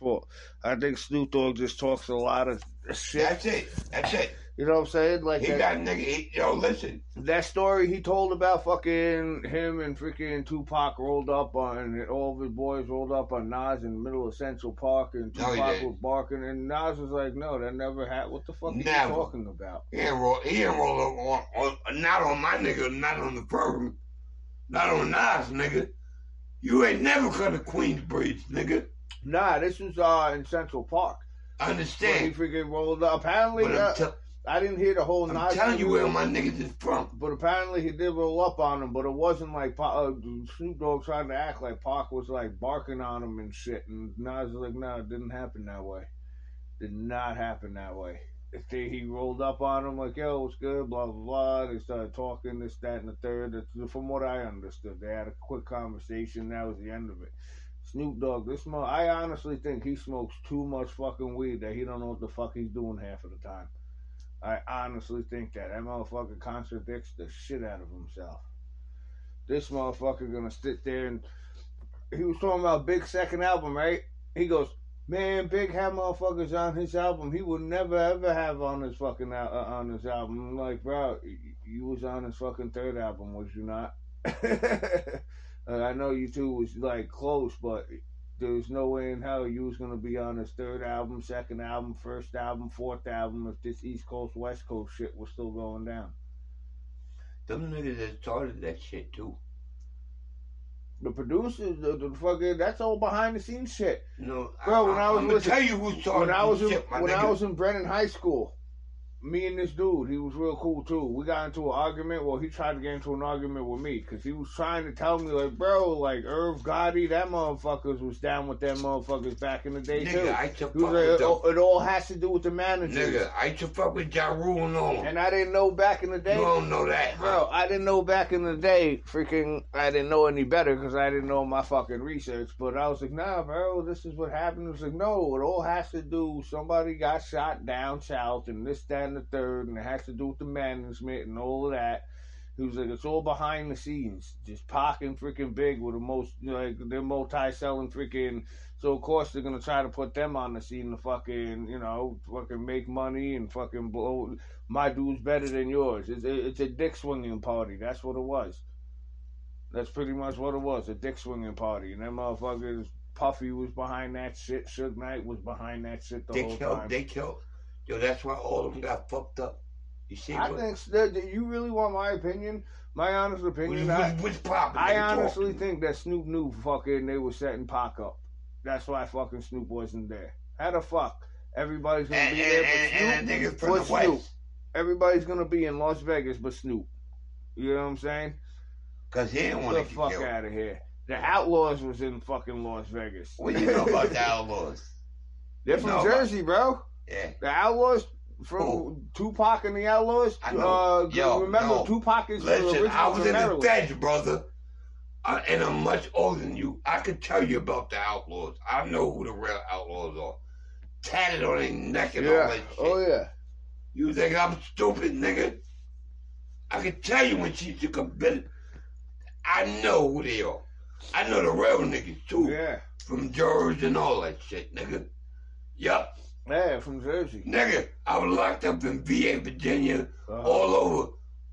sport. I think Snoop Dogg just talks a lot of shit. That's it. You know what I'm saying? Like he got nigga. Yo, listen. That story he told about fucking him and freaking Tupac rolled up on all of his boys rolled up on Nas in the middle of Central Park, and Tupac was barking, and Nas was like, "No, that never happened. What the fuck are you talking about? He ain't roll up on not on my nigga, not on the program, not on Nas, nigga. You ain't never cut a Queensbridge, nigga. Nah, this was in Central Park. I understand. He freaking rolled up. Apparently." I didn't hear the whole Nazi. I'm telling you where my niggas is from. But apparently he did roll up on him, but it wasn't like Snoop Dogg tried to act like Pac was like barking on him and shit. And Nas was like, no, it didn't happen that way. Did not happen that way. He rolled up on him like, yo, what's good, blah, blah, blah. They started talking, this, that, and the third. From what I understood, they had a quick conversation. That was the end of it. Snoop Dogg, I honestly think he smokes too much fucking weed that he don't know what the fuck he's doing half of the time. I honestly think that motherfucker contradicts the shit out of himself. This motherfucker gonna sit there and he was talking about Big's second album, right? He goes, man, Big had motherfuckers on his album he would never ever have on his fucking on his album. I'm like, bro, you was on his fucking third album, was you not? I know you two was like close, but there's no way in hell you was going to be on his third album, second album, first album, fourth album if this East Coast, West Coast shit was still going down. Them niggas that started that shit, too. The producers, the fucking, that's all behind-the-scenes shit. No, bro, when I was in Brennan High School, me and this dude, he was real cool, too. We got into an argument. Well, he tried to get into an argument with me because he was trying to tell me, like, bro, like, Irv Gotti, that motherfuckers was down with them motherfuckers back in the day, nigga, too. I took fuck like, with it all has to do with the managers. Nigga, I took fuck with Ja Rule and all. And I didn't know back in the day. You don't know that. Bro, I didn't know back in the day, freaking, I didn't know any better because I didn't know my fucking research. But I was like, nah, bro, this is what happened. I was like, no, it all has to do, somebody got shot down south and this, that, and the third, and it has to do with the management and all of that. He was like, it's all behind the scenes. Just Pac and freaking Big were the most, like, they're multi-selling freaking, so of course they're gonna try to put them on the scene to fucking, you know, fucking make money and fucking blow. My dude's better than yours. It's a dick swinging party. That's what it was. That's pretty much what it was, a dick swinging party. And them motherfuckers, Puffy was behind that shit. Suge Knight was behind that shit the whole time. They killed. Yo, that's why all of them got fucked up. You see, I think you really want my opinion, my honest opinion. I honestly think that Snoop knew fucking they were setting Pac up. That's why fucking Snoop wasn't there. How the fuck everybody's gonna be there but Snoop? Everybody's gonna be in Las Vegas but Snoop. You know what I'm saying? Because he didn't want to get the fuck out of here. The Outlaws was in fucking Las Vegas. What do you know about the Outlaws? They're from Jersey, bro. Yeah. The Outlaws from Tupac and the Outlaws. I know. Tupac is the original. I was in the feds, brother, and I'm much older than you. I could tell you about the Outlaws. I know who the real Outlaws are. Tatted on their neck and all that shit. Oh yeah. You think I'm stupid, nigga? I could tell you when she took a bit. I know who they are. I know the real niggas too. Yeah. From Jersey and all that shit, nigga. Yup. Yeah, from Jersey. Nigga, I was locked up in VA, Virginia, all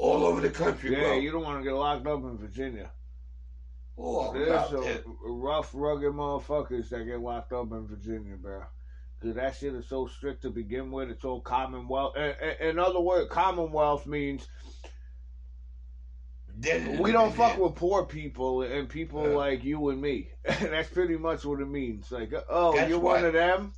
over the country, bro. Yeah, you don't want to get locked up in Virginia. Oh, there's some rough, rugged motherfuckers that get locked up in Virginia, bro. Because that shit is so strict to begin with. It's all Commonwealth. In other words, Commonwealth means we don't fuck with poor people and people like you and me. That's pretty much what it means. Like, oh, you're one of them?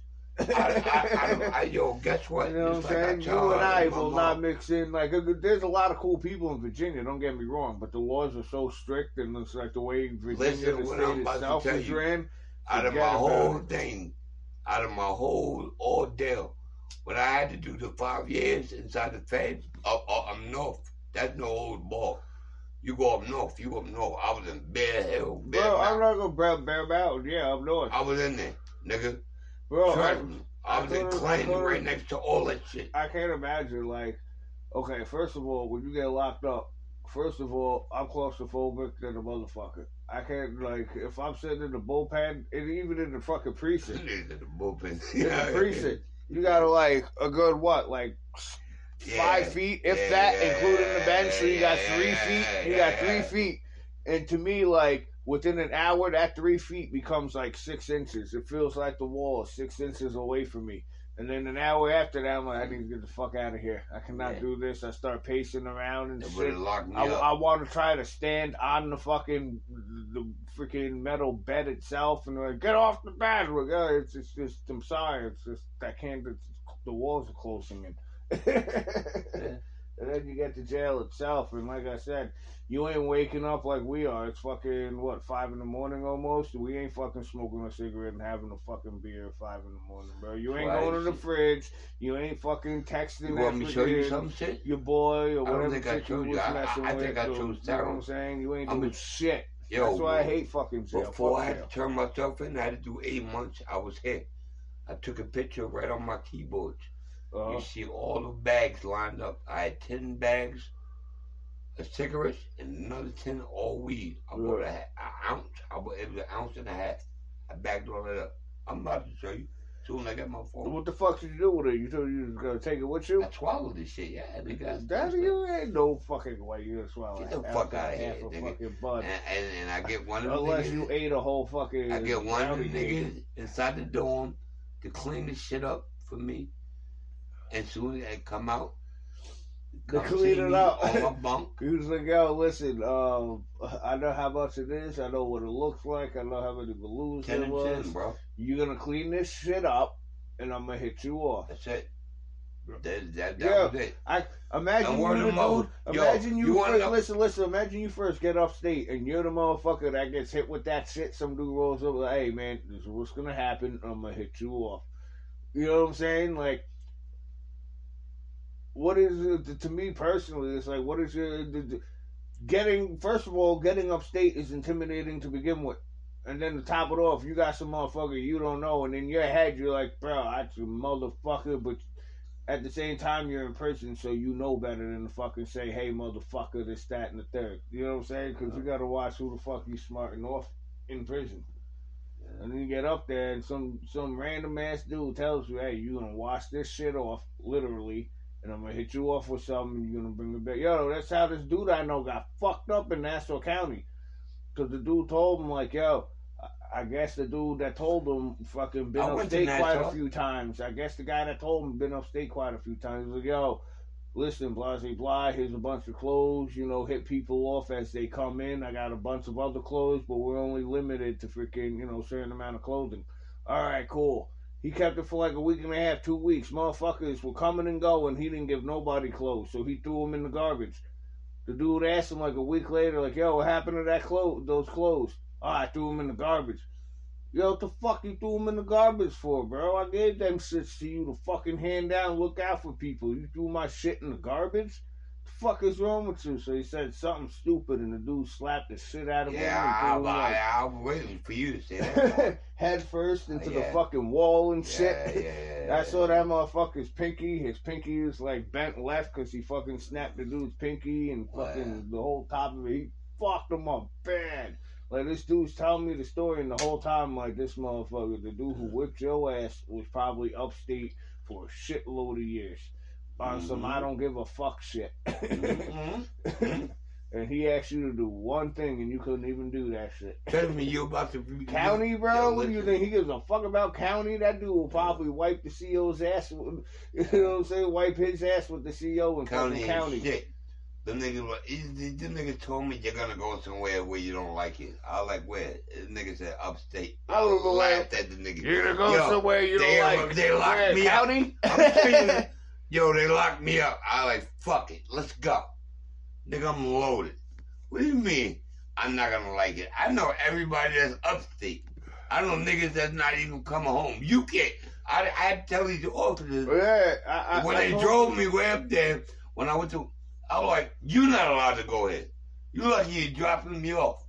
Yo, guess what? You know what I'm saying? You and I will not mix in. Like, there's a lot of cool people in Virginia, don't get me wrong, but the laws are so strict, and it's like the way Virginia, the state itself is ran. Out of my whole thing, out of my whole ordeal, what I had to do the 5 years inside the feds, up north, that's no old ball. You go up north. I was in Bear Hill, Bear Mountain. I'm not going to Bear Mountain, yeah, up north. I was in there, nigga. Bro, I was in Clinton right next to all that shit. I can't imagine, like, okay, first of all, when you get locked up, I'm claustrophobic than a motherfucker. I can't, like, if I'm sitting in the bullpen, and even in the fucking precinct. In the bullpen. Yeah, in the precinct. Yeah. You got, like, a good, what, like, 5 feet, if that, including the bench, so you got 3 feet. You got 3 feet. And to me, like, within an hour, that 3 feet becomes, like, 6 inches. It feels like the wall is 6 inches away from me. And then an hour after that, I'm like, I need to get the fuck out of here. I cannot do this. I start pacing around and shit. I want to try to stand on the fucking metal bed itself and like get off the bed. Like, oh, it's just, I'm sorry. It's just I can't. The walls are closing in. And then you get to jail itself, and like I said, you ain't waking up like we are. It's fucking, what, 5 in the morning almost? We ain't fucking smoking a cigarette and having a fucking beer at 5 in the morning, bro. You ain't going to the fridge. You ain't fucking texting. You want me to show you some shit? Your boy or whatever. I don't think I chose you. I think I chose that. You know what I'm saying? You ain't doing shit. Yo, that's why I hate fucking jail. Before I had to turn myself in, I had to do 8 months. I was hit. I took a picture right on my keyboards. Uh-huh. You see all the bags lined up. I had 10 bags of cigarettes and another 10 all weed. I bought an ounce. It was an ounce and a half. I bagged all that up. I'm about to show you. Soon I got my phone. What the fuck did you do with it? You told you was going to take it with you? I swallowed this shit, yeah. That you ain't no fucking way you swallow. Get the fuck out of here, nigga. And I get one of the niggas. Unless you ate a whole fucking... I get one of the niggas inside the dorm to clean this shit up for me. And soon I come out. They clean it up. On my bunk. He was like, yo, listen, I know how much it is. I know what it looks like. I know how many balloons it was. 10, bro. You're going to clean this shit up, and I'm going to hit you off. That's it. That was it. Imagine you first get upstate and you're the motherfucker that gets hit with that shit. Some dude rolls over like, hey, man, this is what's going to happen. I'm going to hit you off. You know what I'm saying? Like, what is it to me personally? It's like, what is your getting? First of all, getting upstate is intimidating to begin with, and then to top it off, you got some motherfucker you don't know, and in your head you're like, bro, that's a motherfucker, but at the same time you're in prison, so you know better than to fucking say, hey, motherfucker, this, that, and the third. You know what I'm saying? Because you gotta watch who the fuck you smarting off in prison. And then you get up there, and some random ass dude tells you, hey, you gonna wash this shit off, literally. And I'm going to hit you off with something, and you're going to bring me back. Yo, that's how this dude I know got fucked up in Nassau County. Because the dude told him, like, yo, I guess the dude that told him fucking been upstate quite a few times. I guess the guy that told him been upstate quite a few times. He was like, yo, listen, blah, blah, blah, here's a bunch of clothes. You know, hit people off as they come in. I got a bunch of other clothes, but we're only limited to freaking, you know, a certain amount of clothing. All right, cool. He kept it for like a week and a half, 2 weeks. Motherfuckers were coming and going. He didn't give nobody clothes, so he threw them in the garbage. The dude asked him like a week later, like, yo, what happened to that those clothes? Oh, I threw them in the garbage. Yo, what the fuck you threw them in the garbage for, bro? I gave them shits to you to fucking hand down, look out for people. You threw my shit in the garbage? The fuck is wrong with you? So he said something stupid, and the dude slapped the shit out of him. Yeah, I'm waiting for you to say that. Head first into the fucking wall and shit. Yeah, I saw that motherfucker's pinky. His pinky is like bent left because he fucking snapped the dude's pinky and fucking the whole top of it. He fucked him up bad. Like, this dude's telling me the story, and the whole time, like, this motherfucker, the dude who whipped your ass was probably upstate for a shitload of years. On some I don't give a fuck shit. And he asked you to do one thing and you couldn't even do that shit. Tell me you about to county, bro. Yo, what do you think he gives a fuck about county? That dude will probably wipe the CO's ass with, you know what I'm saying? Wipe his ass with the CO and county. Shit. Them niggas told me you're gonna go somewhere where you don't like it. I like where the nigga said upstate. I laughed at the niggas. You're gonna go somewhere you don't like. They locked me county? Up. I'm feeling yo, they locked me up. I like, fuck it. Let's go. Nigga, I'm loaded. What do you mean I'm not going to like it? I know everybody that's upstate. I know niggas that's not even coming home. You can't. I tell these officers, when they drove me way up there, when I went to, I was like, you're not allowed to go here. You're lucky you're dropping me off.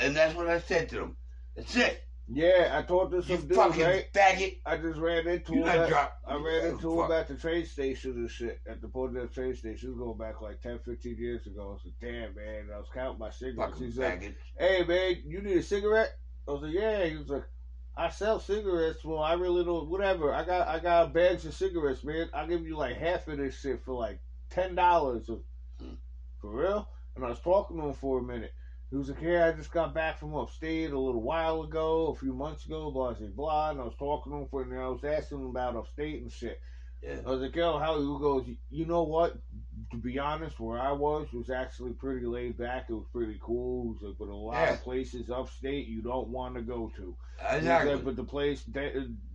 And that's what I said to them. That's it. Yeah, I told this some dude, right? Faggot. I just ran into him. I ran into him at the train station and shit. At the Portland train station. This was going back like 10, 15 years ago. I said, damn, man. And I was counting my cigarettes. He's like, hey, man, you need a cigarette? I was like, yeah. He was like, I sell cigarettes. Well, I really don't. Whatever. I got bags of cigarettes, man. I'll give you like half of this shit for like $10. For real? And I was talking to him for a minute. He was like, yeah, I just got back from upstate a little while ago, a few months ago, blah, blah, blah. And I was talking to him for, and I was asking him about upstate and shit. Yeah. I was like, yo, how he goes, you know what? To be honest, where I was actually pretty laid back. It was pretty cool. Was like, but a lot of places upstate you don't want to go to. Exactly. Like, but the place,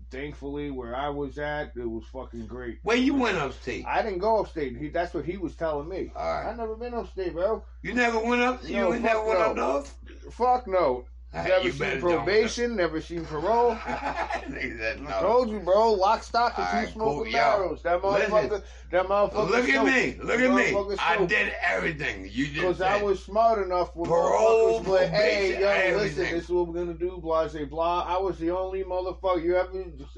thankfully, where I was at, it was fucking great. Where you went upstate? I didn't go upstate. That's what he was telling me. All right. I never been upstate, bro. You never went up? No, you never went up north? Fuck no. Never seen probation, never seen parole. I told you, bro. Lock, stock, and two smoking barrels. That motherfucker. Look at me. Look at me. I did everything. You just because I was smart enough with parole, probation, hey, yo, listen, this is what we're gonna do. Blah, say blah. I was the only motherfucker. You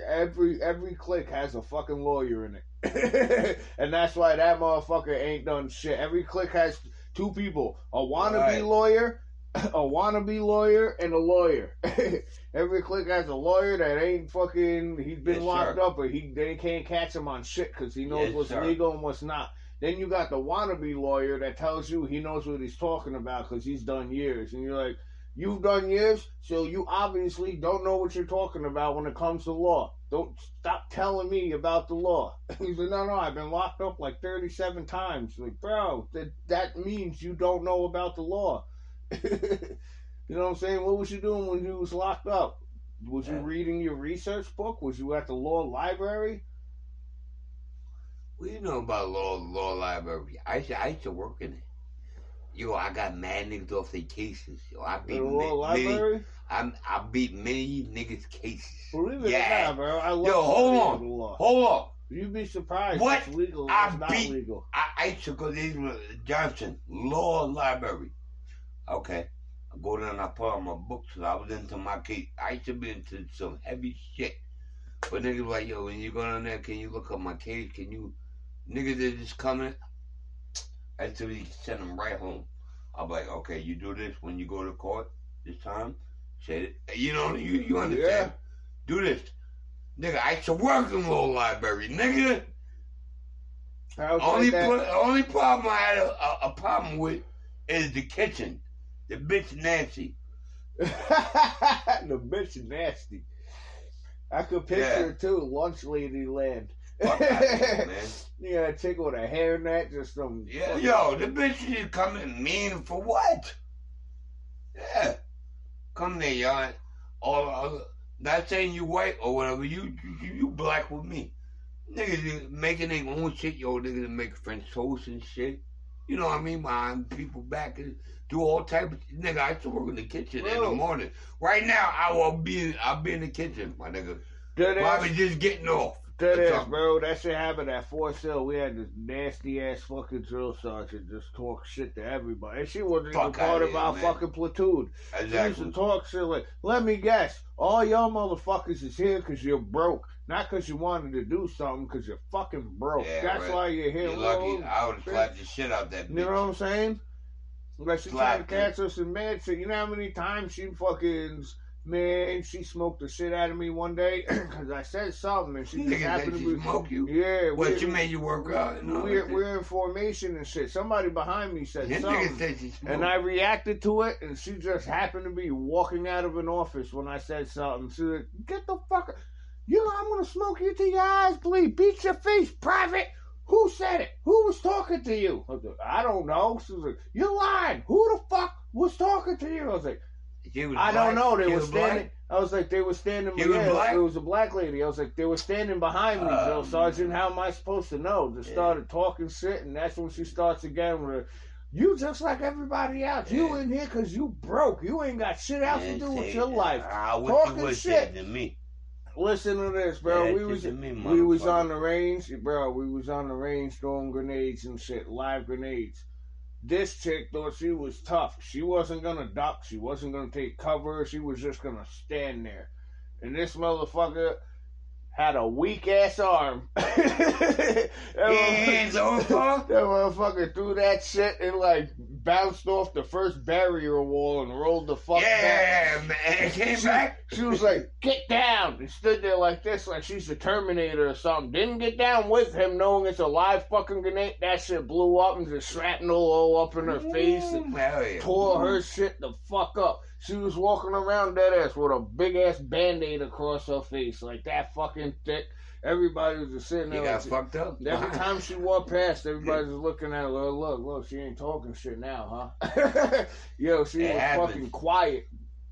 every clique has a fucking lawyer in it, and that's why that motherfucker ain't done shit. Every clique has two people: a wannabe lawyer. A wannabe lawyer and a lawyer. Every clique has a lawyer that ain't fucking. He's been locked up, but they can't catch him on shit because he knows what's legal and what's not. Then you got the wannabe lawyer that tells you he knows what he's talking about because he's done years, and you're like, you've done years, so you obviously don't know what you're talking about when it comes to law. Don't stop telling me about the law. He's like, no, I've been locked up like 37 times. Like, bro, that means you don't know about the law. You know what I'm saying? What was you doing when you was locked up? Was you reading your research book? Was you at the law library? What do you know about law library? I used to work in it. Yo, I got mad niggas off their cases. Yo, I beat many. I beat many niggas' cases. Believe it or not, bro. I love hold on. You'd be surprised. What? It's legal. It's not legal. I used to go to Johnson Law Library. Okay, I go down and I put on my books. I was into my case. I used to be into some heavy shit. But niggas like, yo, when you go down there, can you look up my case? Can you... Niggas that just coming, I used to send them right home. I'm like, okay, you do this when you go to court this time. Say it. You know, you understand. Yeah. Do this. Nigga, I used to work in the little library, nigga. Only problem I had a problem with is the kitchen. The bitch nasty. The bitch nasty. I could picture her too. Lunch lady land. Yeah, a chick with a hairnet, just some. Yeah, yo, the bitch is coming mean for what? Yeah, come there, y'all. All not saying you white or whatever. You black with me. Niggas making their own shit. Yo, niggas make French toast and shit. You know what I mean? My people back and do all type of nigga. I used to work in the kitchen in the morning. Right now, I'll be in the kitchen, my nigga. Probably just getting off. That bro. That shit happened at Fort Sill. We had this nasty ass fucking drill sergeant just talk shit to everybody. And she wasn't even part of our fucking platoon. Exactly. She used to talk shit like, let me guess, all y'all motherfuckers is here because you're broke. Not because you wanted to do something, because you're fucking broke. Yeah, that's why you're here. You're lucky. I would have slapped the shit out that bitch. You know what I'm saying? Like she tried to catch us in mad shit. You know how many times she fucking... Man, she smoked the shit out of me one day because I said something and she just happened to be smoke you. Yeah, what you made you work out? We're in formation and shit. Somebody behind me said something, and I reacted to it. And she just happened to be walking out of an office when I said something. She was like, "Get the fuck out. You! I'm gonna smoke you till your eyes bleed. Beat your face, private. Who said it? Who was talking to you?" I was like, "I don't know." She was like, "You're lying. Who the fuck was talking to you?" I was like, I don't know. They were standing. I was like, they were standing. It was a black lady. I was like, they were standing behind me, Joe Sergeant. How am I supposed to know? Just started talking shit, and that's when she starts again with, "You just like everybody else. You in here because you broke. You ain't got shit else to do with your life." Talking shit to me. Listen to this, bro. We was on the range, bro. We was on the range throwing grenades and shit, live grenades. This chick, though, she was tough. She wasn't going to duck. She wasn't going to take cover. She was just going to stand there. And this motherfucker had a weak-ass arm. Hands on, fuck? That motherfucker threw that shit and, like, bounced off the first barrier wall and rolled the fuck back. Yeah, man. It came back. She was like, get down. And stood there like this, like she's the Terminator or something. Didn't get down with him knowing it's a live fucking grenade. That shit blew up and just shrapnel all up in her face and tore her shit the fuck up. She was walking around dead ass with a big ass band-aid across her face, like that fucking thick. Everybody was just sitting there. You got fucked up. Every time she walked past, everybody was looking at her. Look, she ain't talking shit now, huh? Yo, she was fucking quiet.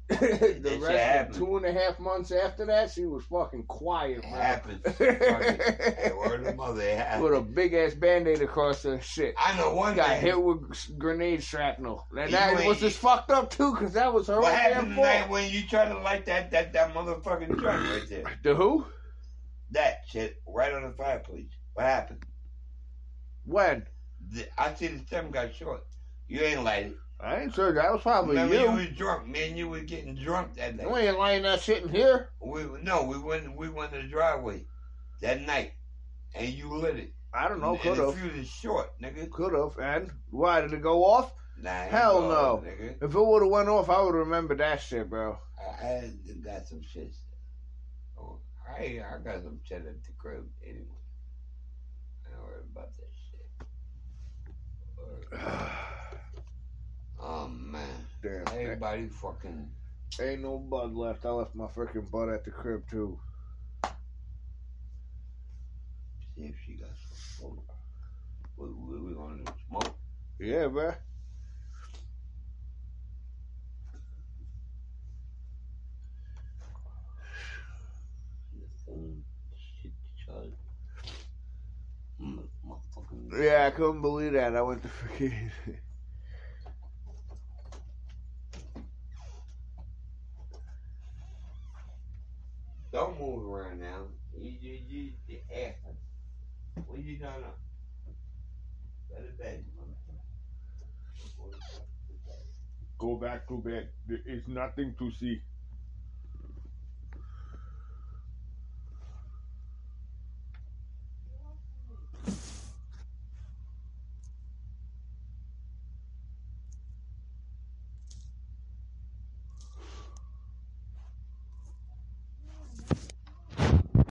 The rest of 2.5 months after that, she was fucking quiet, man. It happens. Word of mother, it happens. With a big ass band-aid across her shit. I know one guy. Got hit with grenade shrapnel. And that was just fucked up, too, because that was her own damn fault. What happened when you tried to light that motherfucking truck right there? The who? That shit right on the fireplace. What happened? When? I see the stem got short. You ain't lighted. I ain't sure. That was probably you. You was drunk, man. You was getting drunk that night. We ain't lying that shit in here. We went to the driveway that night, and you lit it. I don't know. Could have. The fuse is short, nigga. Could have. And why did it go off? Nah, hell no. Nigga. If it would have went off, I would remember that shit, bro. I got some shit. Oh, I got some shit at the crib anyway. I don't worry about that shit. Oh, man. Damn. Everybody fucking... Ain't no bud left. I left my freaking bud at the crib, too. See if she got some smoke. We gonna smoke? Yeah, bruh. Yeah, I couldn't believe that. I went to freaking... Don't move around now. You asshole. What you done up? Go to bed. Go back to bed. There is nothing to see.